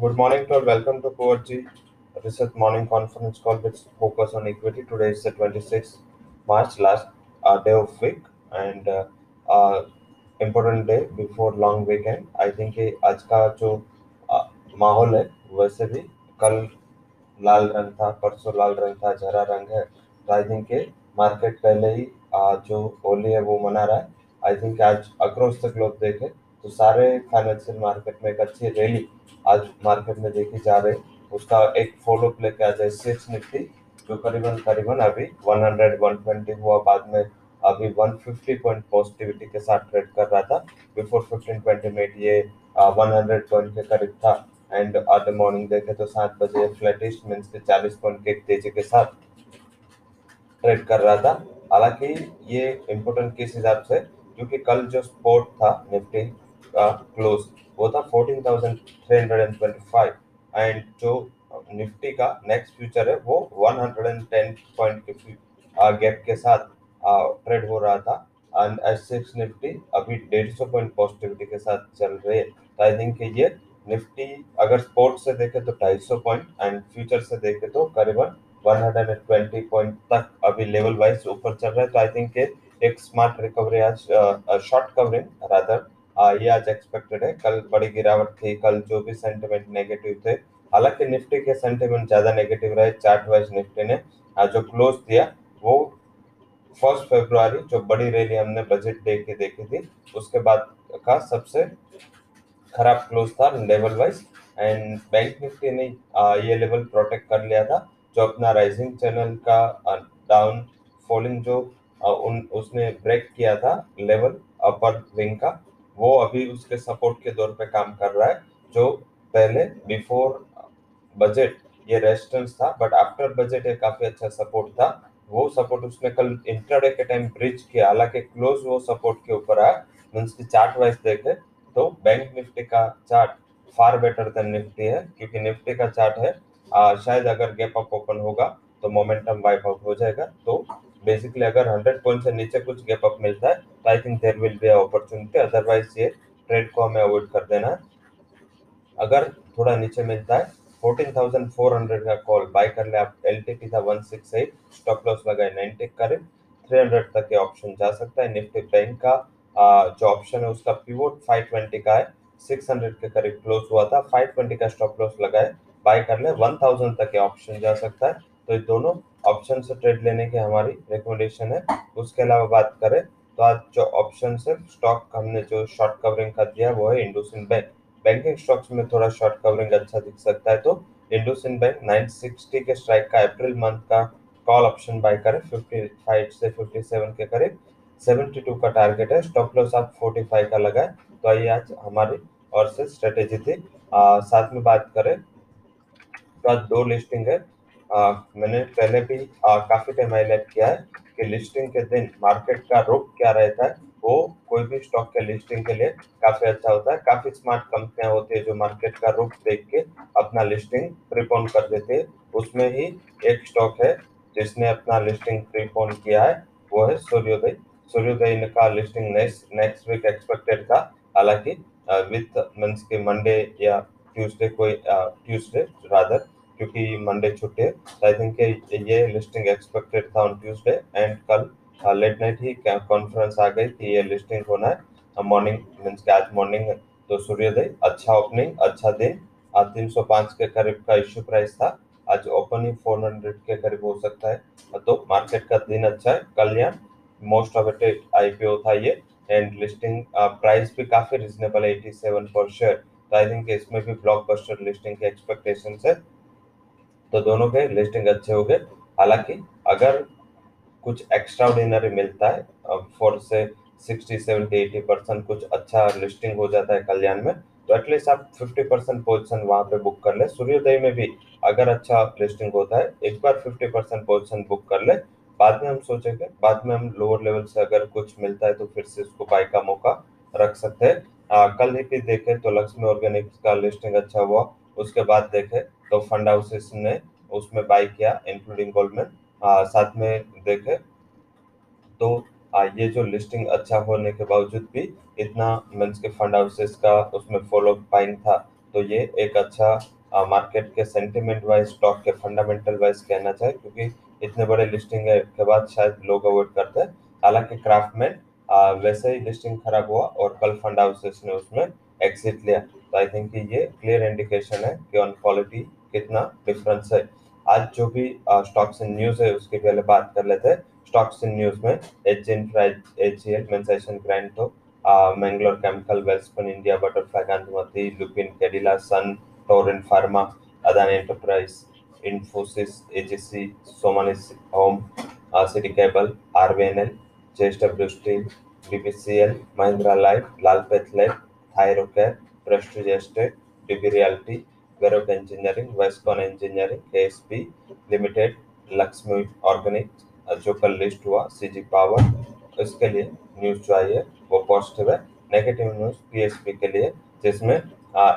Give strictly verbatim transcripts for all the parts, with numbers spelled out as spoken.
Good morning to all. Welcome to K S B Research Morning Conference Call with focus on equity. Today is the twenty-sixth of March, last uh, day of week and uh, uh, important day before long weekend. I think कि आज का जो माहौल है वैसे भी कल लाल रंग था, परसों लाल रंग था, हरा रंग है. तो I think कि मार्केट पहले ही uh, जो होली है वो मना रहा है. I think आज अक्रॉस द ग्लोब देखें तो सारे फाइनेंशियल मार्केट में एक अच्छी रैली आज मार्केट में देखी जा रही है. उसका एक फॉलो प्ले किया जाए सेक्स निफ्टी जो करीबन करीबन अभी सौ एक सौ बीस हुआ, बाद में अभी एक सौ पचास पॉइंट पॉजिटिविटी के साथ ट्रेड कर रहा था. बिफोर पंद्रह बीस मिनट ये सौ पॉइंट के करीब था एंड आज मॉर्निंग देखे तो सात बजे फ्लैटिश मींस के चालीस पॉइंट के तेजी के साथ ट्रेड कर रहा था. हालांकि ये इम्पोर्टेंट किस हिसाब से, क्योंकि कल जो स्पोर्ट था निफ्टी का क्लोज वो था चौदह हज़ार तीन सौ पच्चीस एंड जो निफ्टी का नेक्स्ट फ्यूचर है वो एक सौ दस पॉइंट के गैप के साथ ट्रेड हो रहा था. एंड एस सिक्स निफ्टी अभी एक सौ पचास पॉइंट पॉजिटिविटी के साथ चल रही है. तो आई थिंक ये निफ्टी अगर स्पोर्ट से देखें तो दो सौ पचास पॉइंट एंड फ्यूचर से देखें तो करीबन एक सौ बीस पॉइंट तक अभी लेवल वाइज ऊपर चल रहा है. तो आई थिंक एक स्मार्ट रिकवरी आज शॉर्ट कवरिंग रादर ये आज एक्सपेक्टेड है. कल बड़ी गिरावट थी, कल जो भी सेंटिमेंट नेगेटिव थे, हालांकि निफ्टी के सेंटिमेंट ज़्यादा नेगेटिव रहे. चार्ट वाइज निफ्टी ने जो क्लोज दिया वो फर्स्ट फरवरी जो बड़ी रैली हमने बजट डे के देखी थी उसके बाद का सबसे खराब क्लोज था level wise. And bank Nifty ने ये लेवल प्रोटेक्ट कर लिया था जो अपना राइजिंग चैनल का डाउन फॉलिंग जो उन उसने ब्रेक किया था लेवल अपर विंग का, वो अभी उसके सपोर्ट के दौर पे काम कर रहा है. जो पहले बिफोर बजट ये रेजिस्टेंस था बट आफ्टर बजट ये काफ़ी अच्छा सपोर्ट था. वो सपोर्ट उसने कल इंट्राडे के टाइम ब्रिज किया, हालांकि क्लोज वो सपोर्ट के ऊपर आया. मीन्स की चार्ट वाइज देखें तो बैंक निफ्टी का chart far better than Nifty है, क्योंकि निफ्टी का चार्ट है आ, शायद अगर गैप अप ओपन होगा तो मोमेंटम वाइप आउट हो जाएगा. तो बेसिकली अगर सौ पॉइंट से नीचे कुछ गैप अप मिलता है तो I think there will be opportunity, otherwise ये ट्रेड को हमें अवॉइड कर देना है. अगर थोड़ा नीचे मिलता है चौदह हज़ार चार सौ का कॉल बाय कर ले आप. एलटीपी था एक सौ अड़सठ, स्टॉप लॉस लगाए नब्बे करीब तीन सौ तक के ऑप्शन जा सकता है. निफ्टी बैंक का आ, जो ऑप्शन है उसका पिवोट पाँच सौ बीस का है, छह सौ के करीब क्लोज हुआ था. पाँच सौ बीस का स्टॉप लॉस लगाए बाय कर ले एक हज़ार तक के ऑप्शन जा सकता है. तो ये दोनों ऑप्शन से ट्रेड लेने की हमारी रिकमेंडेशन है. उसके अलावा बात करें तो आज जो ऑप्शन से स्टॉक हमने जो शॉर्ट कवरिंग का दिया वो है IndusInd बैंक. बैंकिंग स्टॉक्स में थोड़ा शॉर्ट कवरिंग अच्छा दिख सकता है. तो IndusInd बैंक नौ सौ साठ के स्ट्राइक का अप्रैल मंथ का कॉल ऑप्शन बाय करें पचपन से सत्तावन के करीब, बहत्तर का टारगेट है. स्टॉप लॉस आप पैंतालीस का लगाए. तो ये आज हमारी और से स्ट्रेटेजी थी. आ, साथ में बात करें तो आज दो लिस्टिंग है. Uh, मैंने पहले भी uh, काफ़ी टाइम हाईलाइट किया है कि लिस्टिंग के दिन मार्केट का रुख क्या रहता है वो कोई भी स्टॉक के लिस्टिंग के लिए काफ़ी अच्छा होता है. काफ़ी स्मार्ट कंपनियां होती है जो मार्केट का रुख देख के अपना लिस्टिंग प्रीपोन कर देते हैं. उसमें ही एक स्टॉक है जिसने अपना लिस्टिंग प्रीपोन किया है, वो है सूर्योदय. सूर्योदय का listing next next week expected था, हालांकि विथ मीन्स के मंडे या ट्यूसडे कोई ट्यूसडे रादर क्योंकि मंडे छुट्टी है. आई थिंक ये लिस्टिंग एक्सपेक्टेड था ऑन ट्यूसडे एंड कल लेट नाइट ही कॉन्फ्रेंस आ गई कि ये लिस्टिंग होना है. मॉर्निंग मीन्स आज मॉर्निंग है तो सूर्योदय अच्छा ओपनिंग अच्छा दिन. आज तीन सौ पाँच के करीब का इश्यू प्राइस था, आज ओपन ही फोर हंड्रेड के करीब हो सकता है. तो मार्केट का दिन अच्छा है. कल यहाँ most awaited I P O था ये एंड लिस्टिंग प्राइस भी काफ़ी रिजनेबल है एटी सेवन पर शेयर. तो आई थिंक इसमें भी ब्लॉकबस्टर लिस्टिंग की एक्सपेक्टेशन है. तो दोनों के लिस्टिंग अच्छे हो गए. हालांकि अगर कुछ एक्स्ट्रा ऑर्डिनरी मिलता है फोर से सिक्सटी सेवन के एटी परसेंट कुछ अच्छा लिस्टिंग हो जाता है कल्याण में, तो एटलीस्ट आप फिफ्टी परसेंट पोजिशन वहाँ पे बुक कर ले. सूर्योदय में भी अगर अच्छा लिस्टिंग होता है एक बार फिफ्टी परसेंट पोजिशन बुक कर ले, बाद में हम सोचेंगे बाद में हम लोअर लेवल से अगर कुछ मिलता है तो फिर से उसको बाय का मौका रख सकते हैं. कल ही भी देखें तो लक्ष्मी ऑर्गेनिक का लिस्टिंग अच्छा हुआ. उसके बाद देखें तो फंड हाउसेस ने उसमें बाय किया इंक्लूडिंग गोल्डमैन. साथ में देखें तो आ, ये जो लिस्टिंग अच्छा होने के बावजूद भी इतना मीन्स के फंड हाउसेस का उसमें फॉलो बाइंग था तो ये एक अच्छा आ, मार्केट के सेंटिमेंट वाइज, स्टॉक के फंडामेंटल वाइज कहना चाहिए, क्योंकि इतने बड़े लिस्टिंग के बाद शायद लोग अवॉइड करते हैं। हालांकि क्राफ्ट में आ, वैसे ही लिस्टिंग खराब हुआ और कल फंड हाउसेस ने उसमें एग्जिट लिया, तो आई थिंक ये क्लियर इंडिकेशन है कि ऑन क्वालिटी कितना डिफरेंस है। आज जो भी स्टॉक्स इन न्यूज़ है उसके पहले बात कर लेते हैं। स्टॉक्स इन न्यूज़ में एच जी एन, मेंसेशन ग्रैंड तो Mangalore chemical, Welspun India, butterfly Gandhimathi, Lupin, Cadila, सन, Torrent pharma, Adani enterprise, Infosys, H S C, Somany home, city cable, R V N L, J S W steel, D P C L, Mahindra life, Lalpath lab, Thyrocare, Prestige estate, DB realty, Gaurav engineering, वेस्कॉन engineering, KSB limited, Laxmi organic जो कल list हुआ, CG power, इसके लिए news जो आई है वो positive है। Negative news PSP के लिए, जिसमें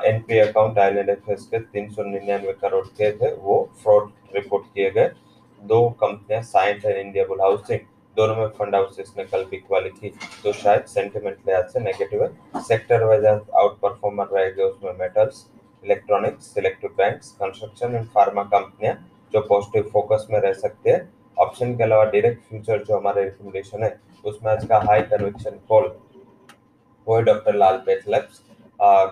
NPA account I N F S के तीन सौ निन्यानवे करोड़ के थे, वो फ्रॉड रिपोर्ट किए गए। दो कंपनियां साइंट एंड इंडियाबुल हाउसिंग, दोनों में फंड हाउसेस ने कल बिकवा लिखी, तो शायद सेंटिमेंट लिहाज से नेगेटिव है। सेक्टर वाइज आउट परफॉर्मर रहेगा, उसमें metals, electronics, selective banks, construction and pharma कंपनियां जो पॉजिटिव फोकस में रह सकते हैं। ऑप्शन के अलावा डायरेक्ट फ्यूचर जो हमारे रिकमेंडेशन है उसमें आज का हाई कन्विक्शन कॉल वो है डॉक्टर लालपेथ लैब्स,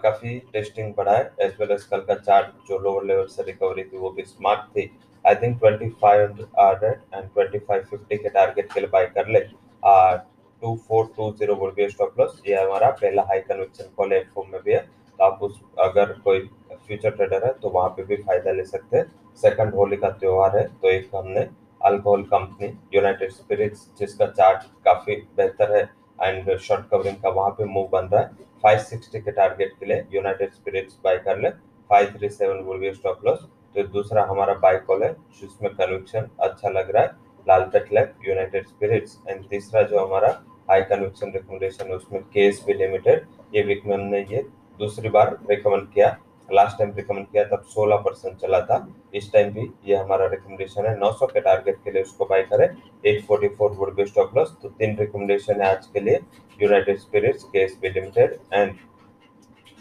काफ़ी टेस्टिंग बढ़ा है, एज वेल एज कल का चार्ट जो लोअर लेवल से रिकवरी थी वो भी स्मार्ट थी। I think twenty five hundred and twenty five fifty के टारगेट के लिए बाय कर ले। Two four two zero would be stop loss, ये हमारा पहला हाई कन्विक्शन कॉल है, फॉर्म में भी है, तो आप उस अगर कोई फ्यूचर ट्रेडर है तो वहाँ पे भी फायदा ले सकते हैं। सेकंड होली का त्यौहार है, तो एक हमने अल्कोहल कंपनी यूनाइटेड स्पिरिट्स, जिसका चार्ट काफ़ी बेहतर है एंड शॉर्ट कवरिंग का वहाँ पे मूव बन रहा है। फाइव सिक्सटी के टारगेट के लिए यूनाइटेड स्पिरिट्स बाय कर ले, five three seven would be stop loss. तो दूसरा हमारा बाय कॉल है जिसमें कन्विक्शन अच्छा लग रहा है, Lalpath lab, United spirits. And तीसरा जो हमारा हाई कन्विक्शन रिकमेंडेशन है उसमें केएसबी लिमिटेड, ये वीक में हमने ये दूसरी बार रिकमेंड किया, लास्ट टाइम रिकमेंड किया तब सोलह परसेंट चला था, इस टाइम भी ये हमारा रिकमेंडेशन है। नौ सौ के टारगेट के लिए उसको बाय करें, eight forty four would be stop loss. तो तीन रिकमेंडेशन है आज के लिए, United spirits, KSB limited and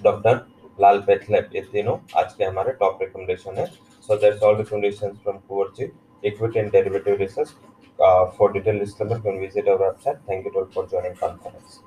doctor Lal faith lab, ये तीनों आज के हमारे टॉप रिकमेंडेशन है। So that's all recommendations from Kunvarji equity and derivative research. For detail disclaimer can visit our website. Thank you all for joining conference.